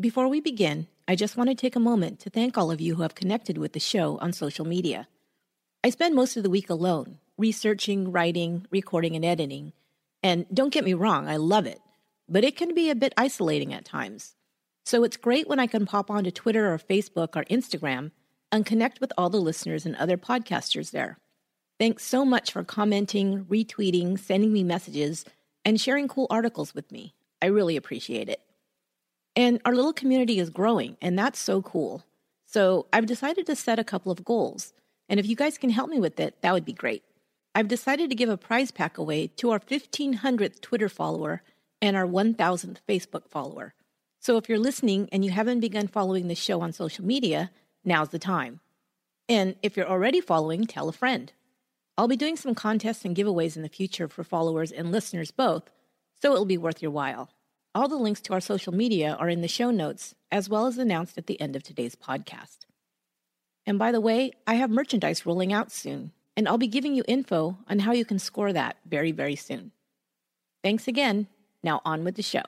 Before we begin, I just want to take a moment to thank all of you who have connected with the show on social media. I spend most of the week alone, researching, writing, recording, and editing. And don't get me wrong, I love it, but it can be a bit isolating at times. So it's great when I can pop onto Twitter or Facebook or Instagram and connect with all the listeners and other podcasters there. Thanks so much for commenting, retweeting, sending me messages, and sharing cool articles with me. I really appreciate it. And our little community is growing, and that's so cool. So I've decided to set a couple of goals, and if you guys can help me with it, that would be great. I've decided to give a prize pack away to our 1,500th Twitter follower and our 1,000th Facebook follower. So if you're listening and you haven't begun following the show on social media, now's the time. And if you're already following, tell a friend. I'll be doing some contests and giveaways in the future for followers and listeners both, so it'll be worth your while. All the links to our social media are in the show notes, as well as announced at the end of today's podcast. And by the way, I have merchandise rolling out soon, and I'll be giving you info on how you can score that very, very soon. Thanks again. Now on with the show.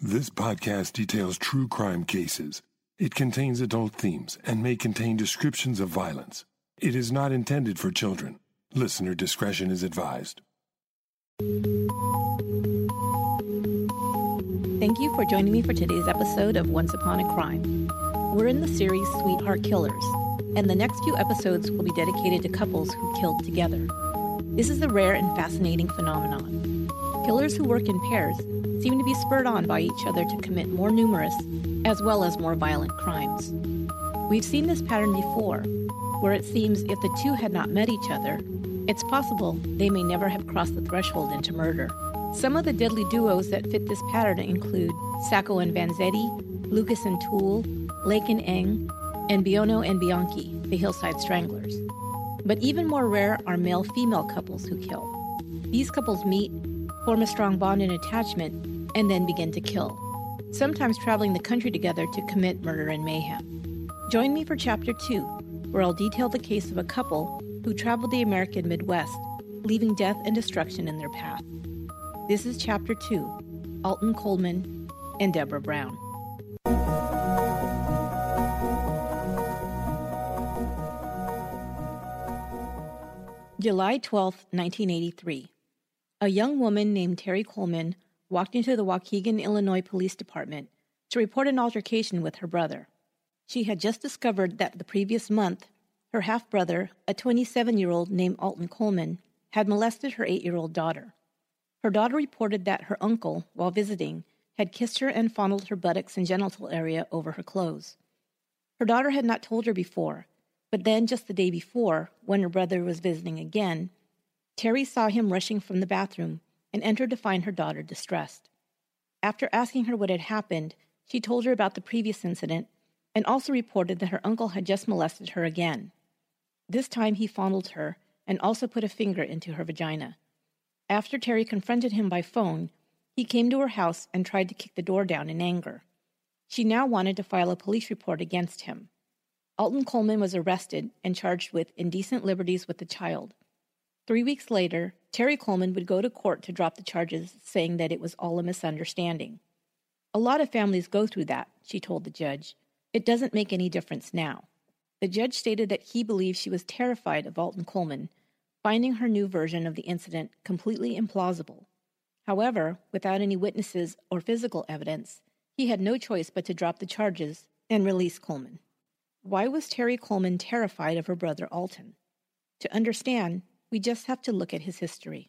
This podcast details true crime cases. It contains adult themes and may contain descriptions of violence. It is not intended for children. Listener discretion is advised. Thank you for joining me for today's episode of Once Upon a Crime. We're in the series Sweetheart Killers, and the next few episodes will be dedicated to couples who killed together. This is a rare and fascinating phenomenon. Killers who work in pairs seem to be spurred on by each other to commit more numerous, as well as more violent crimes. We've seen this pattern before, where it seems if the two had not met each other, it's possible they may never have crossed the threshold into murder. Some of the deadly duos that fit this pattern include Sacco and Vanzetti, Lucas and Toole, Lake and Eng, and Biono and Bianchi, the hillside stranglers. But even more rare are male-female couples who kill. These couples meet, form a strong bond and attachment, and then begin to kill, sometimes traveling the country together to commit murder and mayhem. Join me for Chapter 2, where I'll detail the case of a couple who traveled the American Midwest, leaving death and destruction in their path. This is Chapter 2, Alton Coleman and Debra Brown. July 12, 1983. A young woman named Terry Coleman walked into the Waukegan, Illinois Police Department to report an altercation with her brother. She had just discovered that the previous month, her half-brother, a 27-year-old named Alton Coleman, had molested her 8-year-old daughter. Her daughter reported that her uncle, while visiting, had kissed her and fondled her buttocks and genital area over her clothes. Her daughter had not told her before, but then just the day before, when her brother was visiting again, Terry saw him rushing from the bathroom and entered to find her daughter distressed. After asking her what had happened, she told her about the previous incident and also reported that her uncle had just molested her again. This time he fondled her and also put a finger into her vagina. After Terry confronted him by phone, he came to her house and tried to kick the door down in anger. She now wanted to file a police report against him. Alton Coleman was arrested and charged with indecent liberties with the child. 3 weeks later, Terry Coleman would go to court to drop the charges, saying that it was all a misunderstanding. "A lot of families go through that," she told the judge. "It doesn't make any difference now." The judge stated that he believed she was terrified of Alton Coleman, finding her new version of the incident completely implausible. However, without any witnesses or physical evidence, he had no choice but to drop the charges and release Coleman. Why was Terry Coleman terrified of her brother Alton? To understand, we just have to look at his history.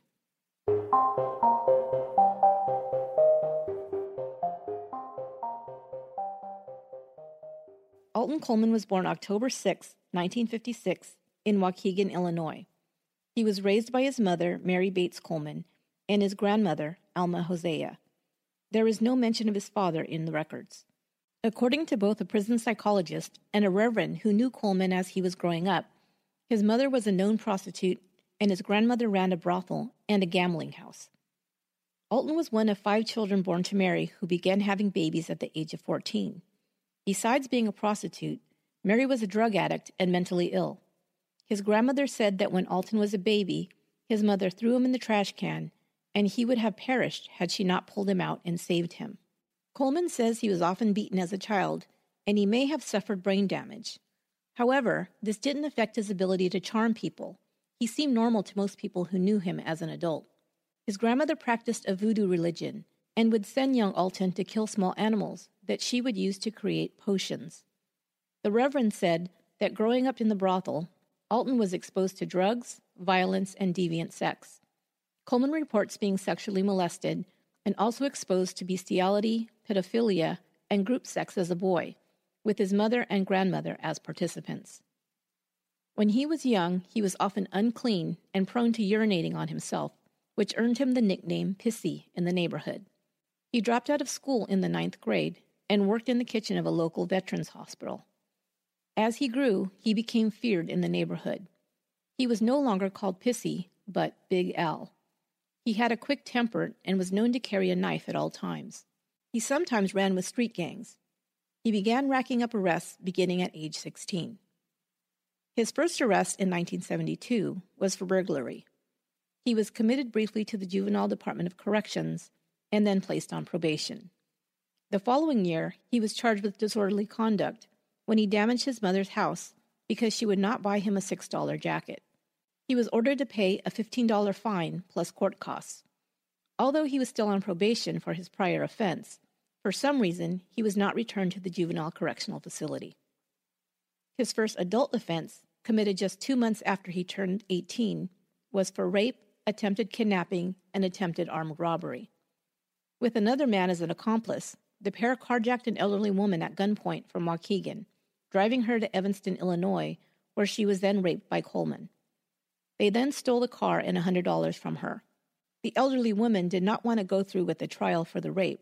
Alton Coleman was born October 6, 1956, in Waukegan, Illinois. He was raised by his mother, Mary Bates Coleman, and his grandmother, Alma Hosea. There is no mention of his father in the records. According to both a prison psychologist and a reverend who knew Coleman as he was growing up, his mother was a known prostitute and his grandmother ran a brothel and a gambling house. Alton was one of 5 children born to Mary who began having babies at the age of 14. Besides being a prostitute, Mary was a drug addict and mentally ill. His grandmother said that when Alton was a baby, his mother threw him in the trash can, and he would have perished had she not pulled him out and saved him. Coleman says he was often beaten as a child, and he may have suffered brain damage. However, this didn't affect his ability to charm people. He seemed normal to most people who knew him as an adult. His grandmother practiced a voodoo religion and would send young Alton to kill small animals that she would use to create potions. The Reverend said that growing up in the brothel, Alton was exposed to drugs, violence, and deviant sex. Coleman reports being sexually molested and also exposed to bestiality, pedophilia, and group sex as a boy, with his mother and grandmother as participants. When he was young, he was often unclean and prone to urinating on himself, which earned him the nickname Pissy in the neighborhood. He dropped out of school in the 9th grade and worked in the kitchen of a local veterans hospital. As he grew, he became feared in the neighborhood. He was no longer called Pissy, but Big Al. He had a quick temper and was known to carry a knife at all times. He sometimes ran with street gangs. He began racking up arrests beginning at age 16. His first arrest in 1972 was for burglary. He was committed briefly to the Juvenile Department of Corrections and then placed on probation. The following year, he was charged with disorderly conduct when he damaged his mother's house because she would not buy him a $6 jacket. He was ordered to pay a $15 fine plus court costs. Although he was still on probation for his prior offense, for some reason, he was not returned to the juvenile correctional facility. His first adult offense, committed just 2 months after he turned 18, was for rape, attempted kidnapping, and attempted armed robbery. With another man as an accomplice, the pair carjacked an elderly woman at gunpoint from Waukegan, driving her to Evanston, Illinois, where she was then raped by Coleman. They then stole the car and $100 from her. The elderly woman did not want to go through with the trial for the rape,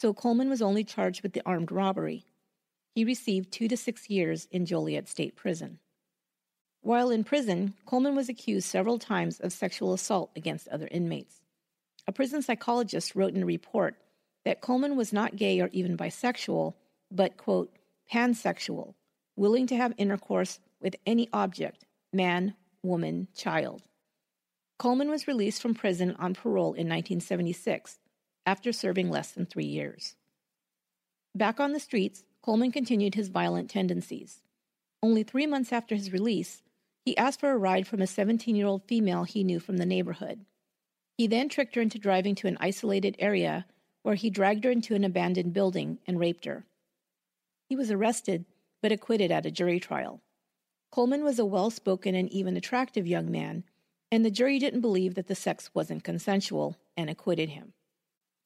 so Coleman was only charged with the armed robbery. He received 2 to 6 years in Joliet State Prison. While in prison, Coleman was accused several times of sexual assault against other inmates. A prison psychologist wrote in a report that Coleman was not gay or even bisexual, but, quote, pansexual, willing to have intercourse with any object, man, woman, child. Coleman was released from prison on parole in 1976, after serving less than 3 years. Back on the streets, Coleman continued his violent tendencies. Only 3 months after his release, he asked for a ride from a 17-year-old female he knew from the neighborhood. He then tricked her into driving to an isolated area where he dragged her into an abandoned building and raped her. He was arrested, but acquitted at a jury trial. Coleman was a well-spoken and even attractive young man, and the jury didn't believe that the sex wasn't consensual and acquitted him.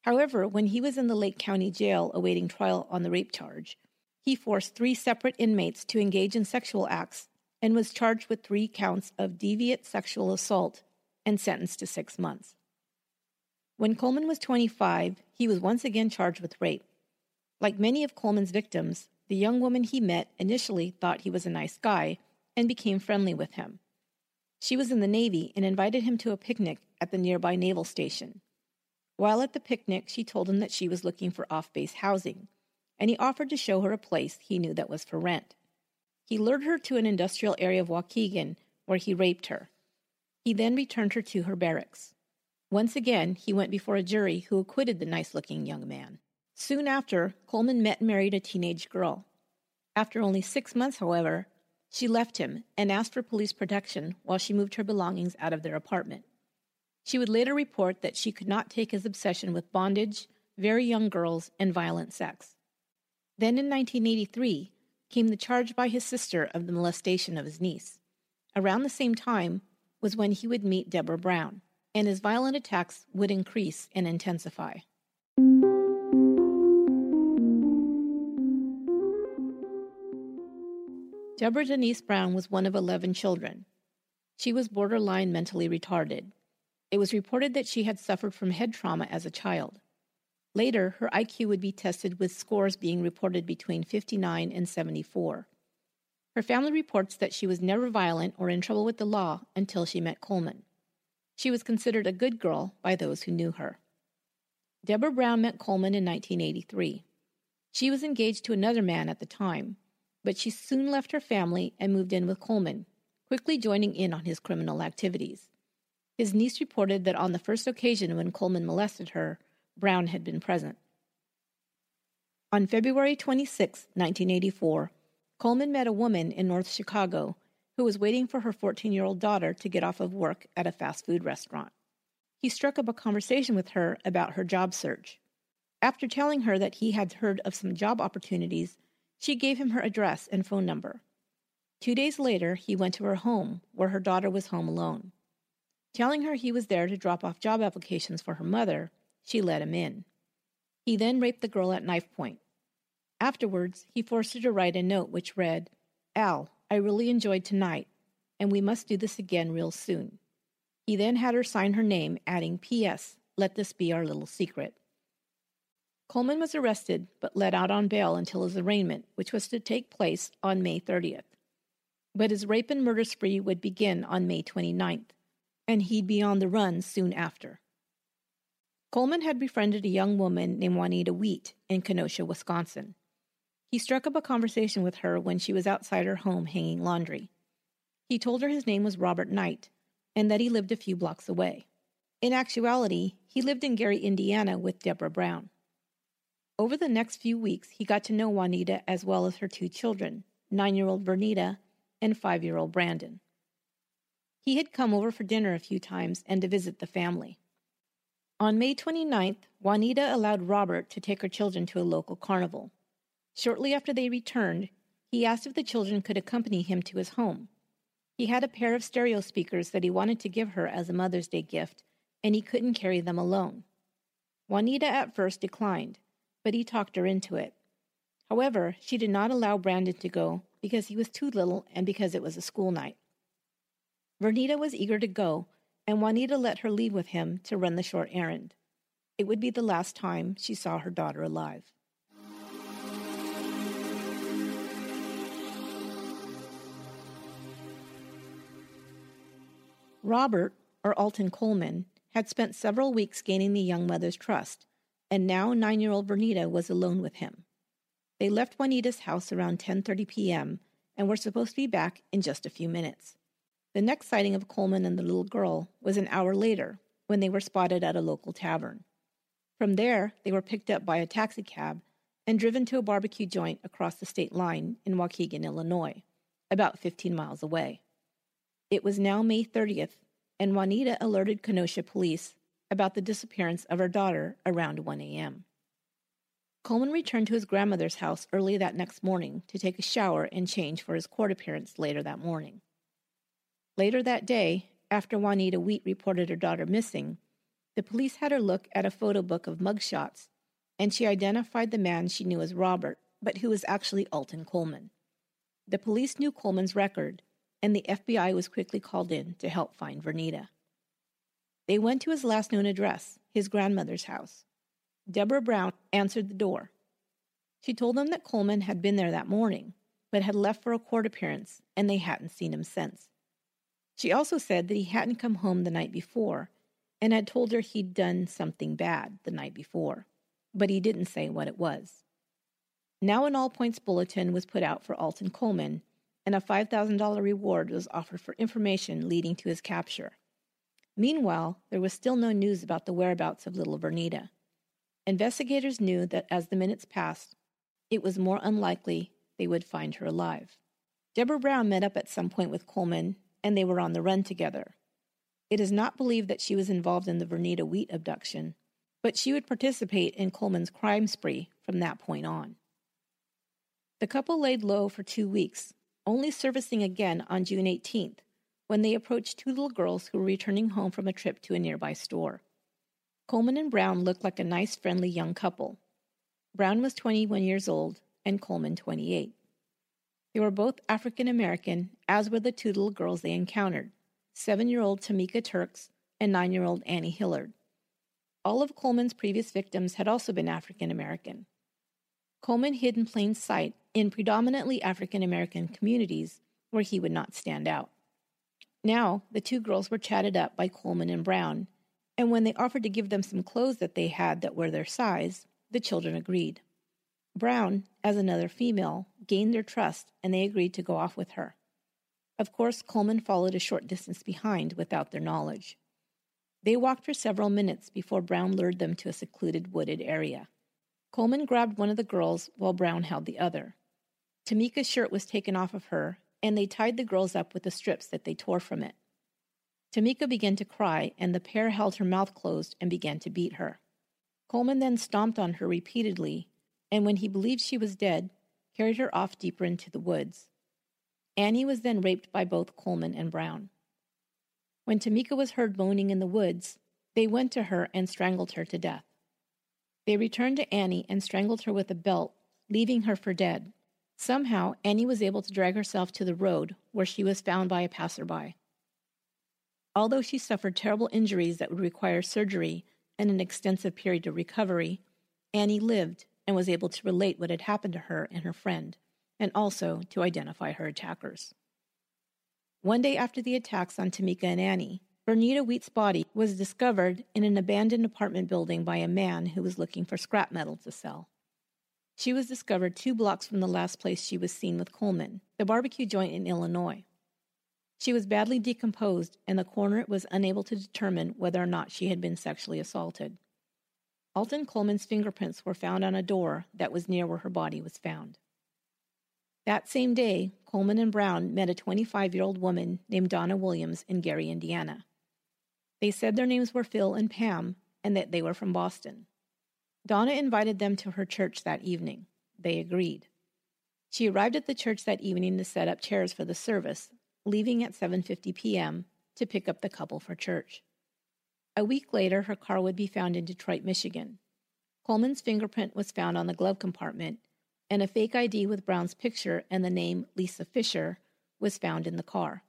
However, when he was in the Lake County Jail awaiting trial on the rape charge, he forced 3 separate inmates to engage in sexual acts and was charged with 3 counts of deviant sexual assault and sentenced to 6 months. When Coleman was 25, he was once again charged with rape. Like many of Coleman's victims, the young woman he met initially thought he was a nice guy and became friendly with him. She was in the Navy and invited him to a picnic at the nearby naval station. While at the picnic, she told him that she was looking for off-base housing, and he offered to show her a place he knew that was for rent. He lured her to an industrial area of Waukegan, where he raped her. He then returned her to her barracks. Once again, he went before a jury who acquitted the nice-looking young man. Soon after, Coleman met and married a teenage girl. After only 6 months, however, she left him and asked for police protection while she moved her belongings out of their apartment. She would later report that she could not take his obsession with bondage, very young girls, and violent sex. Then in 1983 came the charge by his sister of the molestation of his niece. Around the same time was when he would meet Debra Brown, and his violent attacks would increase and intensify. Debra Denise Brown was one of 11 children. She was borderline mentally retarded. It was reported that she had suffered from head trauma as a child. Later, her IQ would be tested with scores being reported between 59 and 74. Her family reports that she was never violent or in trouble with the law until she met Coleman. She was considered a good girl by those who knew her. Debra Brown met Coleman in 1983. She was engaged to another man at the time, but she soon left her family and moved in with Coleman, quickly joining in on his criminal activities. His niece reported that on the first occasion when Coleman molested her, Brown had been present. On February 26, 1984, Coleman met a woman in North Chicago who was waiting for her 14-year-old daughter to get off of work at a fast food restaurant. He struck up a conversation with her about her job search. After telling her that he had heard of some job opportunities, she gave him her address and phone number. 2 days later, he went to her home, where her daughter was home alone. Telling her he was there to drop off job applications for her mother, she let him in. He then raped the girl at knife point. Afterwards, he forced her to write a note which read, "Al, I really enjoyed tonight, and we must do this again real soon." He then had her sign her name, adding, "P.S. Let this be our little secret." Coleman was arrested, but let out on bail until his arraignment, which was to take place on May 30th. But his rape and murder spree would begin on May 29th, and he'd be on the run soon after. Coleman had befriended a young woman named Juanita Wheat in Kenosha, Wisconsin. He struck up a conversation with her when she was outside her home hanging laundry. He told her his name was Robert Knight and that he lived a few blocks away. In actuality, he lived in Gary, Indiana with Debra Brown. Over the next few weeks, he got to know Juanita as well as her two children, 9-year-old Vernita and 5-year-old Brandon. He had come over for dinner a few times and to visit the family. On May 29th, Juanita allowed Robert to take her children to a local carnival. Shortly after they returned, he asked if the children could accompany him to his home. He had a pair of stereo speakers that he wanted to give her as a Mother's Day gift, and he couldn't carry them alone. Juanita at first declined, but he talked her into it. However, she did not allow Brandon to go because he was too little and because it was a school night. Vernita was eager to go, and Juanita let her leave with him to run the short errand. It would be the last time she saw her daughter alive. Robert, or Alton Coleman, had spent several weeks gaining the young mother's trust, and now 9-year-old Vernita was alone with him. They left Juanita's house around 10:30 p.m. and were supposed to be back in just a few minutes. The next sighting of Coleman and the little girl was an hour later, when they were spotted at a local tavern. From there, they were picked up by a taxicab and driven to a barbecue joint across the state line in Waukegan, Illinois, about 15 miles away. It was now May 30th, and Juanita alerted Kenosha police about the disappearance of her daughter around 1 a.m. Coleman returned to his grandmother's house early that next morning to take a shower and change for his court appearance later that morning. Later that day, after Juanita Wheat reported her daughter missing, the police had her look at a photo book of mugshots, and she identified the man she knew as Robert, but who was actually Alton Coleman. The police knew Coleman's record, and the FBI was quickly called in to help find Vernita. They went to his last known address, his grandmother's house. Deborah Brown answered the door. She told them that Coleman had been there that morning, but had left for a court appearance, and they hadn't seen him since. She also said that he hadn't come home the night before, and had told her he'd done something bad the night before, but he didn't say what it was. Now an all-points bulletin was put out for Alton Coleman, and a $5,000 reward was offered for information leading to his capture. Meanwhile, there was still no news about the whereabouts of little Vernita. Investigators knew that as the minutes passed, it was more unlikely they would find her alive. Deborah Brown met up at some point with Coleman, and they were on the run together. It is not believed that she was involved in the Vernita Wheat abduction, but she would participate in Coleman's crime spree from that point on. The couple laid low for 2 weeks, only servicing again on June 18th, when they approached two little girls who were returning home from a trip to a nearby store. Coleman and Brown looked like a nice, friendly young couple. Brown was 21 years old, and Coleman 28. They were both African American, as were the two little girls they encountered, 7-year-old Tamika Turks and 9-year-old Annie Hillard. All of Coleman's previous victims had also been African American. Coleman hid in plain sight in predominantly African American communities where he would not stand out. Now, the two girls were chatted up by Coleman and Brown, and when they offered to give them some clothes that they had that were their size, the children agreed. Brown, as another female, gained their trust, and they agreed to go off with her. Of course, Coleman followed a short distance behind without their knowledge. They walked for several minutes before Brown lured them to a secluded wooded area. Coleman grabbed one of the girls while Brown held the other. Tamika's shirt was taken off of her, and they tied the girls up with the strips that they tore from it. Tamika began to cry, and the pair held her mouth closed and began to beat her. Coleman then stomped on her repeatedly, and when he believed she was dead, carried her off deeper into the woods. Annie was then raped by both Coleman and Brown. When Tamika was heard moaning in the woods, they went to her and strangled her to death. They returned to Annie and strangled her with a belt, leaving her for dead. Somehow, Annie was able to drag herself to the road, where she was found by a passerby. Although she suffered terrible injuries that would require surgery and an extensive period of recovery, Annie lived and was able to relate what had happened to her and her friend, and also to identify her attackers. One day after the attacks on Tamika and Annie, Vernita Wheat's body was discovered in an abandoned apartment building by a man who was looking for scrap metal to sell. She was discovered 2 blocks from the last place she was seen with Coleman, the barbecue joint in Illinois. She was badly decomposed, and the coroner was unable to determine whether or not she had been sexually assaulted. Alton Coleman's fingerprints were found on a door that was near where her body was found. That same day, Coleman and Brown met a 25-year-old woman named Donna Williams in Gary, Indiana. They said their names were Phil and Pam, and that they were from Boston. Donna invited them to her church that evening. They agreed. She arrived at the church that evening to set up chairs for the service, leaving at 7:50 p.m. to pick up the couple for church. A week later, her car would be found in Detroit, Michigan. Coleman's fingerprint was found on the glove compartment, and a fake ID with Brown's picture and the name Lisa Fisher was found in the car.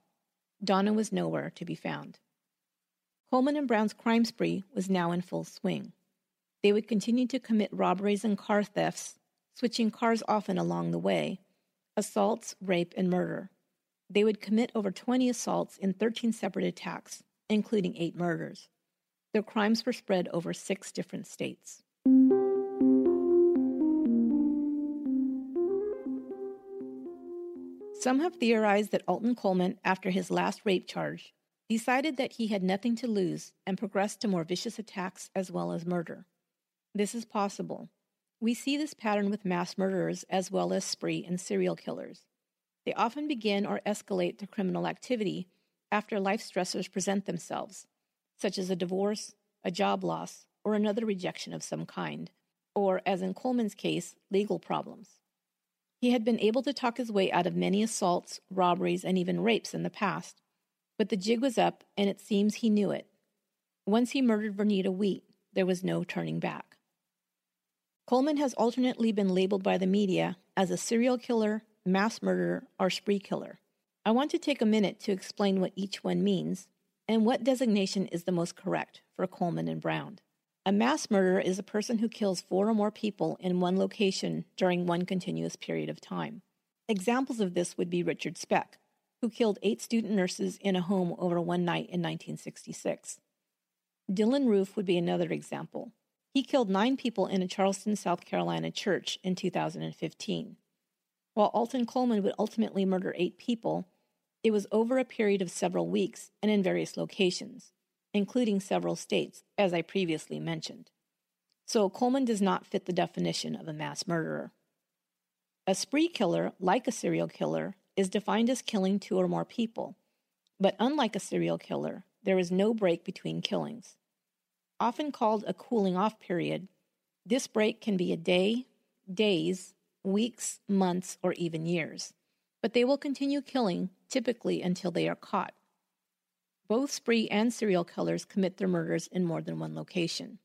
Donna was nowhere to be found. Coleman and Brown's crime spree was now in full swing. They would continue to commit robberies and car thefts, switching cars often along the way, assaults, rape, and murder. They would commit over 20 assaults in 13 separate attacks, including 8 murders. Their crimes were spread over 6 different states. Some have theorized that Alton Coleman, after his last rape charge, decided that he had nothing to lose and progressed to more vicious attacks as well as murder. This is possible. We see this pattern with mass murderers as well as spree and serial killers. They often begin or escalate their criminal activity after life stressors present themselves, such as a divorce, a job loss, or another rejection of some kind, or, as in Coleman's case, legal problems. He had been able to talk his way out of many assaults, robberies, and even rapes in the past, but the jig was up, and it seems he knew it. Once he murdered Vernita Wheat, there was no turning back. Coleman has alternately been labeled by the media as a serial killer, mass murderer, or spree killer. I want to take a minute to explain what each one means and what designation is the most correct for Coleman and Brown. A mass murderer is a person who kills 4 or more people in one location during one continuous period of time. Examples of this would be Richard Speck, who killed 8 student nurses in a home over one night in 1966. Dylan Roof would be another example. He killed 9 people in a Charleston, South Carolina church in 2015. While Alton Coleman would ultimately murder 8 people, it was over a period of several weeks and in various locations, including several states, as I previously mentioned. So Coleman does not fit the definition of a mass murderer. A spree killer, like a serial killer, is defined as killing 2 or more people, but unlike a serial killer, there is no break between killings. Often called a cooling-off period, this break can be a day, days, weeks, months, or even years, but they will continue killing, typically until they are caught. Both spree and serial killers commit their murders in more than one location.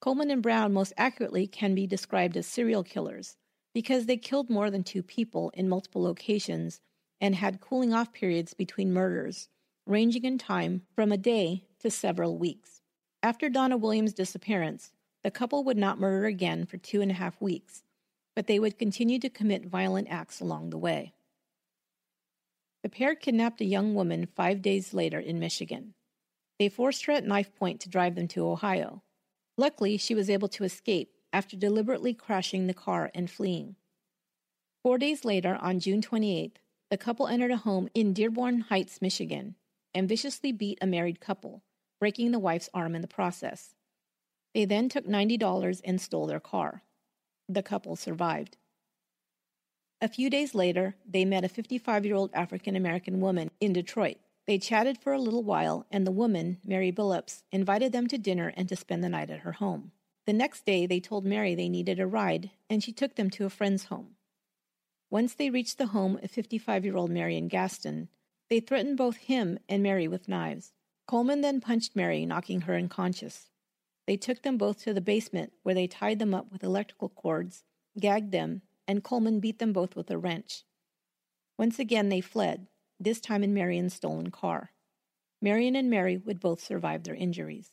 Coleman and Brown most accurately can be described as serial killers because they killed more than 2 people in multiple locations and had cooling-off periods between murders, ranging in time from a day to several weeks. After Donna Williams' disappearance, the couple would not murder again for 2.5 weeks, but they would continue to commit violent acts along the way. The pair kidnapped a young woman 5 days later in Michigan. They forced her at knife point to drive them to Ohio. Luckily, she was able to escape after deliberately crashing the car and fleeing. 4 days later, on June 28th, the couple entered a home in Dearborn Heights, Michigan, and viciously beat a married couple, breaking the wife's arm in the process. They then took $90 and stole their car. the couple survived. A few days later, they met a 55-year-old African-American woman in Detroit. They chatted for a little while, and the woman, Mary Billups, invited them to dinner and to spend the night at her home. The next day, they told Mary they needed a ride, and she took them to a friend's home. Once they reached the home of 55-year-old Marion Gaston, they threatened both him and Mary with knives. Coleman then punched Mary, knocking her unconscious. They took them both to the basement, where they tied them up with electrical cords, gagged them, and Coleman beat them both with a wrench. Once again they fled, this time in Marion's stolen car. Marion and Mary would both survive their injuries.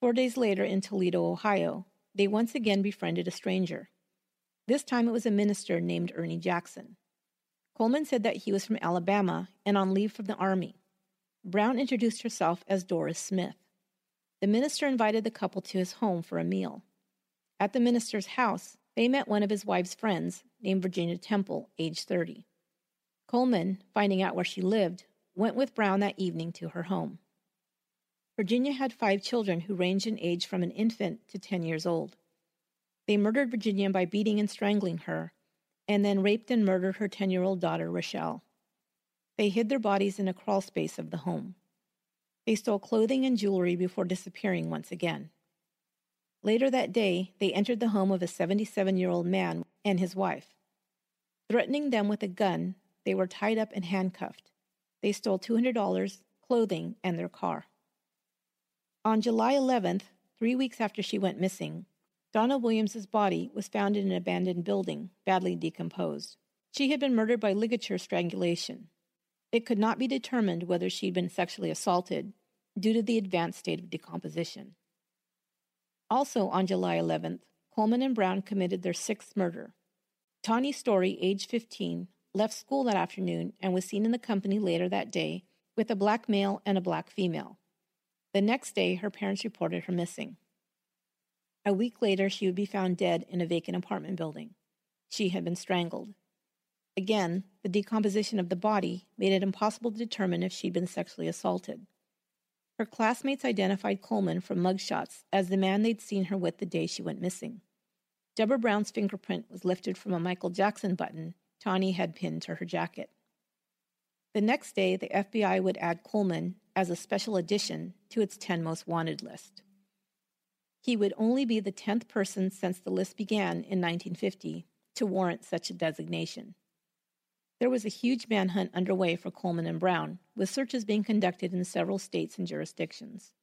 4 days later in Toledo, Ohio, they once again befriended a stranger. This time it was a minister named Ernie Jackson. Coleman said that he was from Alabama and on leave from the Army. Brown introduced herself as Doris Smith. The minister invited the couple to his home for a meal. At the minister's house, they met one of his wife's friends, named Virginia Temple, age 30. Coleman, finding out where she lived, went with Brown that evening to her home. Virginia had 5 children who ranged in age from an infant to 10 years old. They murdered Virginia by beating and strangling her, and then raped and murdered her 10-year-old daughter, Rachelle. They hid their bodies in a crawl space of the home. They stole clothing and jewelry before disappearing once again. Later that day, they entered the home of a 77-year-old man and his wife. Threatening them with a gun, they were tied up and handcuffed. They stole $200, clothing, and their car. On July 11th, 3 weeks after she went missing, Donna Williams' body was found in an abandoned building, badly decomposed. She had been murdered by ligature strangulation. It could not be determined whether she had been sexually assaulted due to the advanced state of decomposition. Also on July 11th, Coleman and Brown committed their 6th murder. Tawny Story, age 15, left school that afternoon and was seen in the company later that day with a black male and a black female. The next day, her parents reported her missing. A week later, she would be found dead in a vacant apartment building. She had been strangled. Again, the decomposition of the body made it impossible to determine if she'd been sexually assaulted. Her classmates identified Coleman from mugshots as the man they'd seen her with the day she went missing. Debra Brown's fingerprint was lifted from a Michael Jackson button Tawny had pinned to her jacket. The next day, the FBI would add Coleman as a special addition to its 10 most wanted list. He would only be the 10th person since the list began in 1950 to warrant such a designation. There was a huge manhunt underway for Coleman and Brown, with searches being conducted in several states and jurisdictions.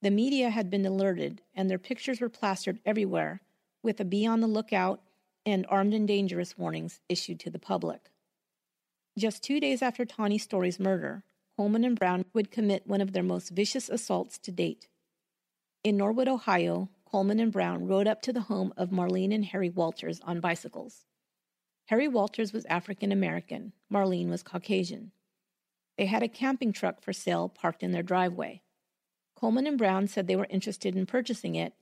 The media had been alerted, and their pictures were plastered everywhere, with a "be on the lookout" and "armed and dangerous" warnings issued to the public. Just 2 days after Tawny Story's murder, Coleman and Brown would commit one of their most vicious assaults to date. In Norwood, Ohio, Coleman and Brown rode up to the home of Marlene and Harry Walters on bicycles. Harry Walters was African-American. Marlene was Caucasian. They had a camping truck for sale parked in their driveway. Coleman and Brown said they were interested in purchasing it,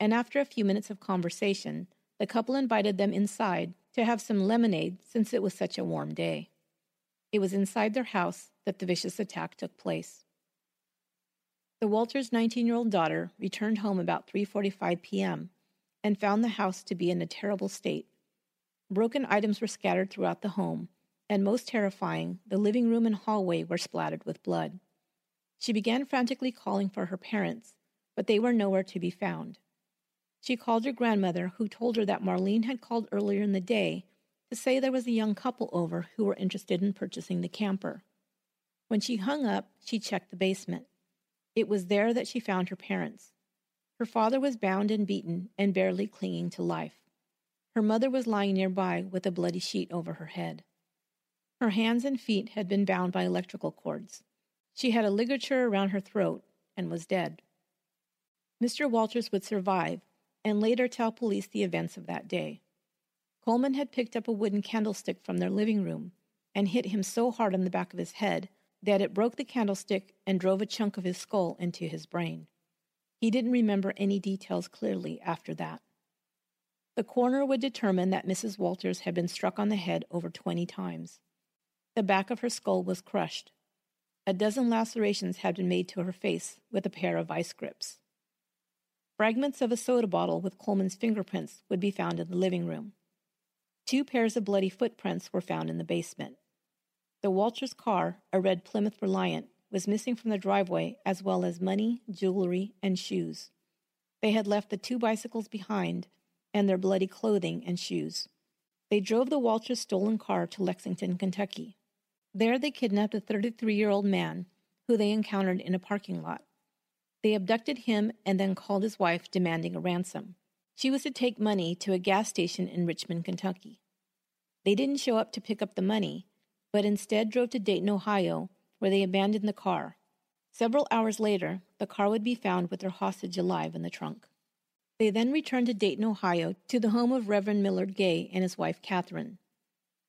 and after a few minutes of conversation, the couple invited them inside to have some lemonade since it was such a warm day. It was inside their house that the vicious attack took place. The Walters' 19-year-old daughter returned home about 3:45 p.m. and found the house to be in a terrible state. Broken items were scattered throughout the home, and most terrifying, the living room and hallway were splattered with blood. She began frantically calling for her parents, but they were nowhere to be found. She called her grandmother, who told her that Marlene had called earlier in the day to say there was a young couple over who were interested in purchasing the camper. When she hung up, she checked the basement. It was there that she found her parents. Her father was bound and beaten and barely clinging to life. Her mother was lying nearby with a bloody sheet over her head. Her hands and feet had been bound by electrical cords. She had a ligature around her throat and was dead. Mr. Walters would survive and later tell police the events of that day. Coleman had picked up a wooden candlestick from their living room and hit him so hard on the back of his head that it broke the candlestick and drove a chunk of his skull into his brain. He didn't remember any details clearly after that. The coroner would determine that Mrs. Walters had been struck on the head over 20 times. The back of her skull was crushed. A dozen lacerations had been made to her face with a pair of vice grips. Fragments of a soda bottle with Coleman's fingerprints would be found in the living room. 2 pairs of bloody footprints were found in the basement. The Walters' car, a red Plymouth Reliant, was missing from the driveway, as well as money, jewelry, and shoes. They had left the 2 bicycles behind and their bloody clothing and shoes. They drove the Walters' stolen car to Lexington, Kentucky. There they kidnapped a 33-year-old man who they encountered in a parking lot. They abducted him and then called his wife, demanding a ransom. She was to take money to a gas station in Richmond, Kentucky. They didn't show up to pick up the money, but instead drove to Dayton, Ohio, where they abandoned the car. Several hours later, the car would be found with their hostage alive in the trunk. They then returned to Dayton, Ohio, to the home of Reverend Millard Gay and his wife, Catherine.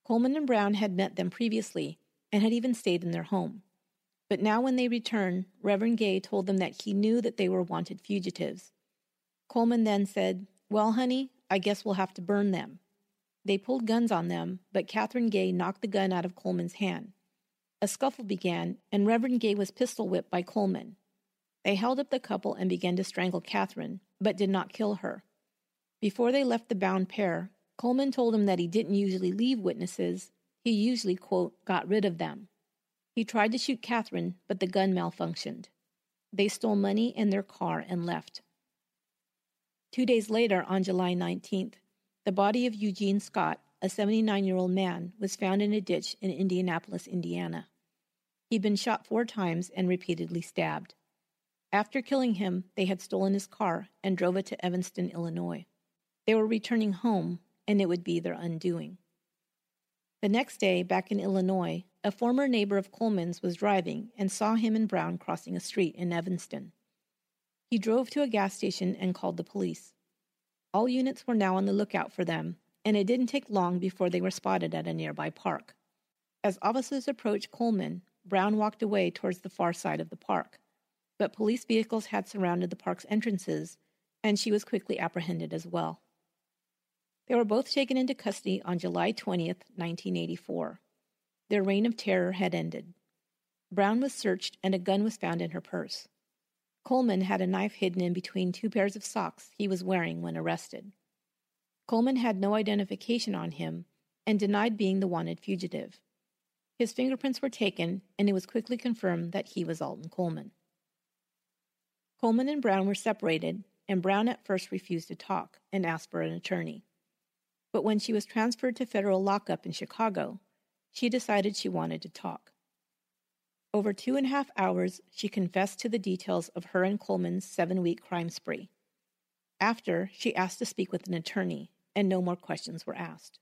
Coleman and Brown had met them previously and had even stayed in their home. But now when they returned, Reverend Gay told them that he knew that they were wanted fugitives. Coleman then said, "Well, honey, I guess we'll have to burn them." They pulled guns on them, but Catherine Gay knocked the gun out of Coleman's hand. A scuffle began, and Reverend Gay was pistol-whipped by Coleman. They held up the couple and began to strangle Catherine, but did not kill her. Before they left the bound pair, Coleman told him that he didn't usually leave witnesses. He usually, quote, got rid of them. He tried to shoot Catherine, but the gun malfunctioned. They stole money in their car and left. 2 days later, on July 19th, the body of Eugene Scott, a 79-year-old man, was found in a ditch in Indianapolis, Indiana. He'd been shot 4 times and repeatedly stabbed. After killing him, they had stolen his car and drove it to Evanston, Illinois. They were returning home, and it would be their undoing. The next day, back in Illinois, a former neighbor of Coleman's was driving and saw him and Brown crossing a street in Evanston. He drove to a gas station and called the police. All units were now on the lookout for them, and it didn't take long before they were spotted at a nearby park. As officers approached Coleman, Brown walked away towards the far side of the park, but police vehicles had surrounded the park's entrances, and she was quickly apprehended as well. They were both taken into custody on July 20th, 1984. Their reign of terror had ended. Brown was searched and a gun was found in her purse. Coleman had a knife hidden in between 2 pairs of socks he was wearing when arrested. Coleman had no identification on him and denied being the wanted fugitive. His fingerprints were taken and it was quickly confirmed that he was Alton Coleman. Coleman and Brown were separated, and Brown at first refused to talk and asked for an attorney. But when she was transferred to federal lockup in Chicago, she decided she wanted to talk. Over 2.5 hours, she confessed to the details of her and Coleman's 7-week crime spree. After, she asked to speak with an attorney, and no more questions were asked.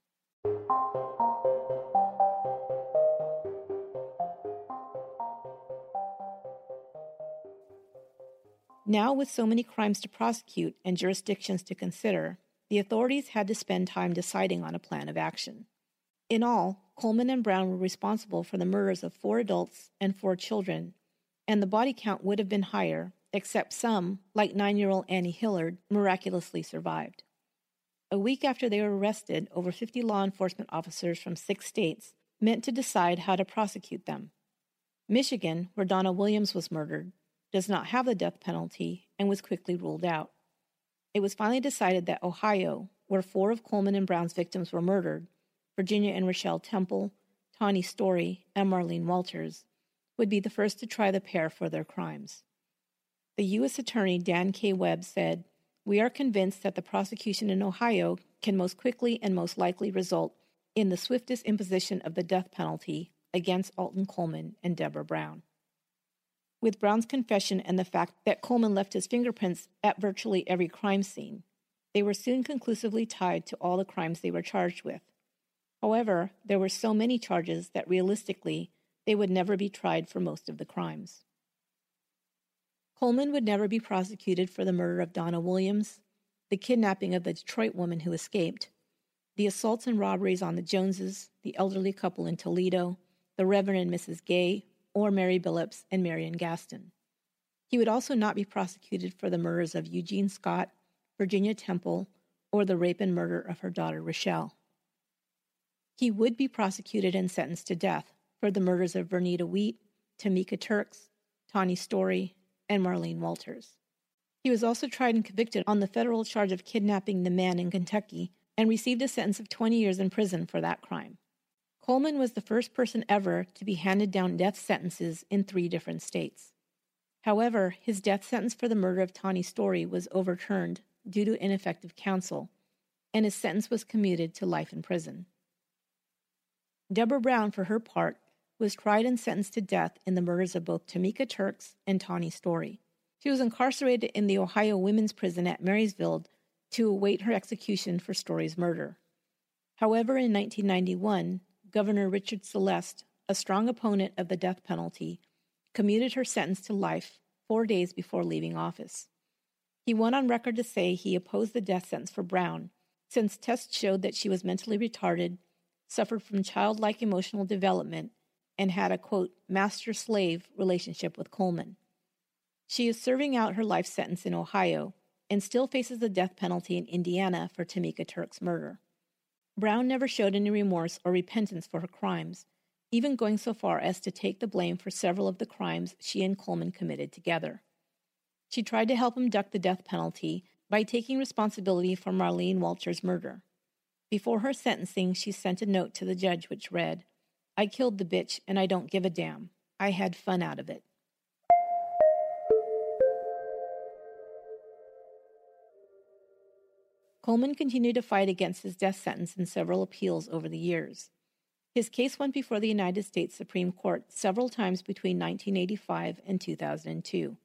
Now, with so many crimes to prosecute and jurisdictions to consider, the authorities had to spend time deciding on a plan of action. In all, Coleman and Brown were responsible for the murders of 4 adults and 4 children, and the body count would have been higher, except some, like 9-year-old Annie Hillard, miraculously survived. A week after they were arrested, over 50 law enforcement officers from 6 states met to decide how to prosecute them. Michigan, where Donna Williams was murdered, does not have the death penalty and was quickly ruled out. It was finally decided that Ohio, where 4 of Coleman and Brown's victims were murdered, Virginia and Rachelle Temple, Tawny Story, and Marlene Walters, would be the first to try the pair for their crimes. The U.S. Attorney Dan K. Webb said, "We are convinced that the prosecution in Ohio can most quickly and most likely result in the swiftest imposition of the death penalty against Alton Coleman and Debra Brown." With Brown's confession and the fact that Coleman left his fingerprints at virtually every crime scene, they were soon conclusively tied to all the crimes they were charged with. However, there were so many charges that realistically, they would never be tried for most of the crimes. Coleman would never be prosecuted for the murder of Donna Williams, the kidnapping of the Detroit woman who escaped, the assaults and robberies on the Joneses, the elderly couple in Toledo, the Reverend and Mrs. Gay, or Mary Billups and Marion Gaston. He would also not be prosecuted for the murders of Eugene Scott, Virginia Temple, or the rape and murder of her daughter Rachelle. He would be prosecuted and sentenced to death for the murders of Vernita Wheat, Tamika Turks, Tawny Story, and Marlene Walters. He was also tried and convicted on the federal charge of kidnapping the man in Kentucky and received a sentence of 20 years in prison for that crime. Coleman was the first person ever to be handed down death sentences in 3 different states. However, his death sentence for the murder of Tawny Story was overturned due to ineffective counsel, and his sentence was commuted to life in prison. Debra Brown, for her part, was tried and sentenced to death in the murders of both Tamika Turks and Tawny Story. She was incarcerated in the Ohio Women's Prison at Marysville to await her execution for Story's murder. However, in 1991, Governor Richard Celeste, a strong opponent of the death penalty, commuted her sentence to life 4 days before leaving office. He went on record to say he opposed the death sentence for Brown, since tests showed that she was mentally retarded, suffered from childlike emotional development, and had a, quote, master-slave relationship with Coleman. She is serving out her life sentence in Ohio and still faces the death penalty in Indiana for Tamika Turk's murder. Brown never showed any remorse or repentance for her crimes, even going so far as to take the blame for several of the crimes she and Coleman committed together. She tried to help him duck the death penalty by taking responsibility for Marlene Walters' murder. Before her sentencing, she sent a note to the judge which read, "I killed the bitch and I don't give a damn. I had fun out of it." Coleman continued to fight against his death sentence in several appeals over the years. His case went before the United States Supreme Court several times between 1985 and 2002,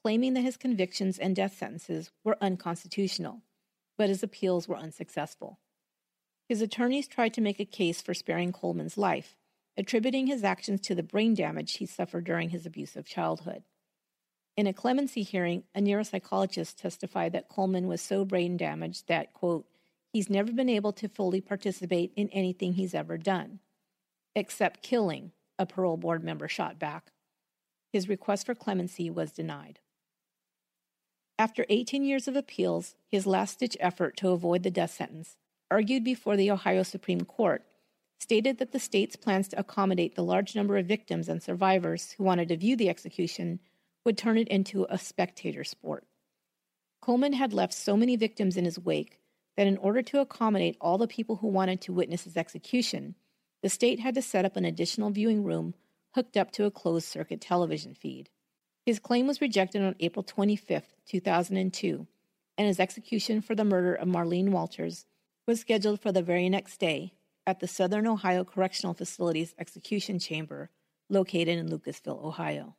claiming that his convictions and death sentences were unconstitutional, but his appeals were unsuccessful. His attorneys tried to make a case for sparing Coleman's life, attributing his actions to the brain damage he suffered during his abusive childhood. In a clemency hearing, a neuropsychologist testified that Coleman was so brain damaged that, quote, "he's never been able to fully participate in anything he's ever done, except killing," a parole board member shot back. His request for clemency was denied. After 18 years of appeals, his last-ditch effort to avoid the death sentence, argued before the Ohio Supreme Court, stated that the state's plans to accommodate the large number of victims and survivors who wanted to view the execution would turn it into a spectator sport. Coleman had left so many victims in his wake that in order to accommodate all the people who wanted to witness his execution, the state had to set up an additional viewing room hooked up to a closed-circuit television feed. His claim was rejected on April 25, 2002, and his execution for the murder of Marlene Walters was scheduled for the very next day at the Southern Ohio Correctional Facility's execution chamber located in Lucasville, Ohio.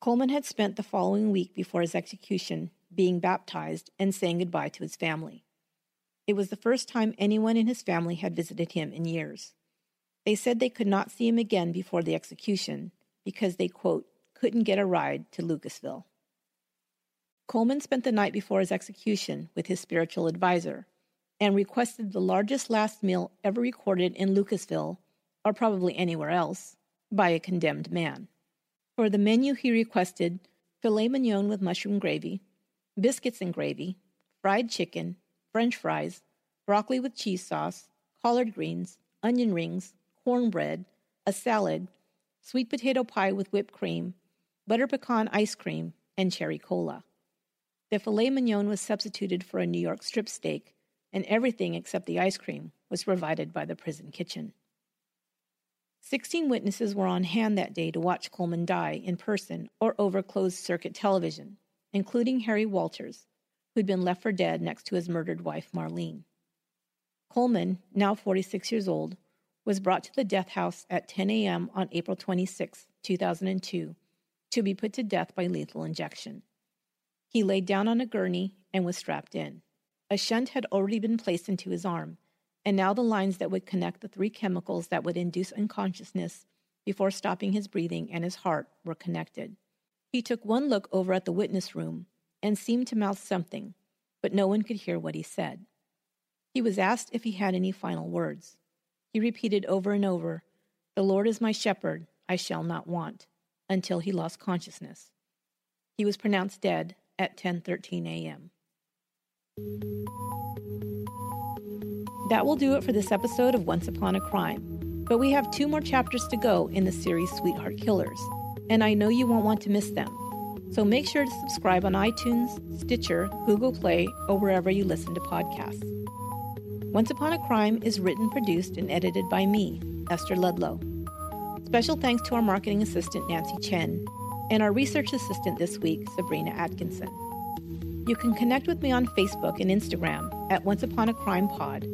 Coleman had spent the following week before his execution being baptized and saying goodbye to his family. It was the first time anyone in his family had visited him in years. They said they could not see him again before the execution because they, quote, couldn't get a ride to Lucasville. Coleman spent the night before his execution with his spiritual advisor and requested the largest last meal ever recorded in Lucasville, or probably anywhere else, by a condemned man. For the menu he requested filet mignon with mushroom gravy, biscuits and gravy, fried chicken, French fries, broccoli with cheese sauce, collard greens, onion rings, cornbread, a salad, sweet potato pie with whipped cream, butter pecan ice cream, and cherry cola. The filet mignon was substituted for a New York strip steak, and everything except the ice cream was provided by the prison kitchen. 16 witnesses were on hand that day to watch Coleman die in person or over closed-circuit television, including Harry Walters, who'd been left for dead next to his murdered wife, Marlene. Coleman, now 46 years old, was brought to the death house at 10 a.m. on April 26, 2002, to be put to death by lethal injection. He lay down on a gurney and was strapped in. A shunt had already been placed into his arm, and now the lines that would connect the 3 chemicals that would induce unconsciousness before stopping his breathing and his heart were connected. He took one look over at the witness room and seemed to mouth something, but no one could hear what he said. He was asked if he had any final words. He repeated over and over, "The Lord is my shepherd, I shall not want," until he lost consciousness. He was pronounced dead at 10:13 a.m. That will do it for this episode of Once Upon a Crime, but we have 2 more chapters to go in the series Sweetheart Killers, and I know you won't want to miss them. So make sure to subscribe on iTunes, Stitcher, Google Play, or wherever you listen to podcasts. Once Upon a Crime is written, produced, and edited by me, Esther Ludlow. Special thanks to our marketing assistant, Nancy Chen, and our research assistant this week, Sabrina Atkinson. You can connect with me on Facebook and Instagram at Once Upon a Crime Pod,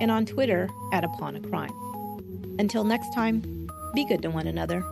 and on Twitter at Upon a Crime. Until next time, be good to one another.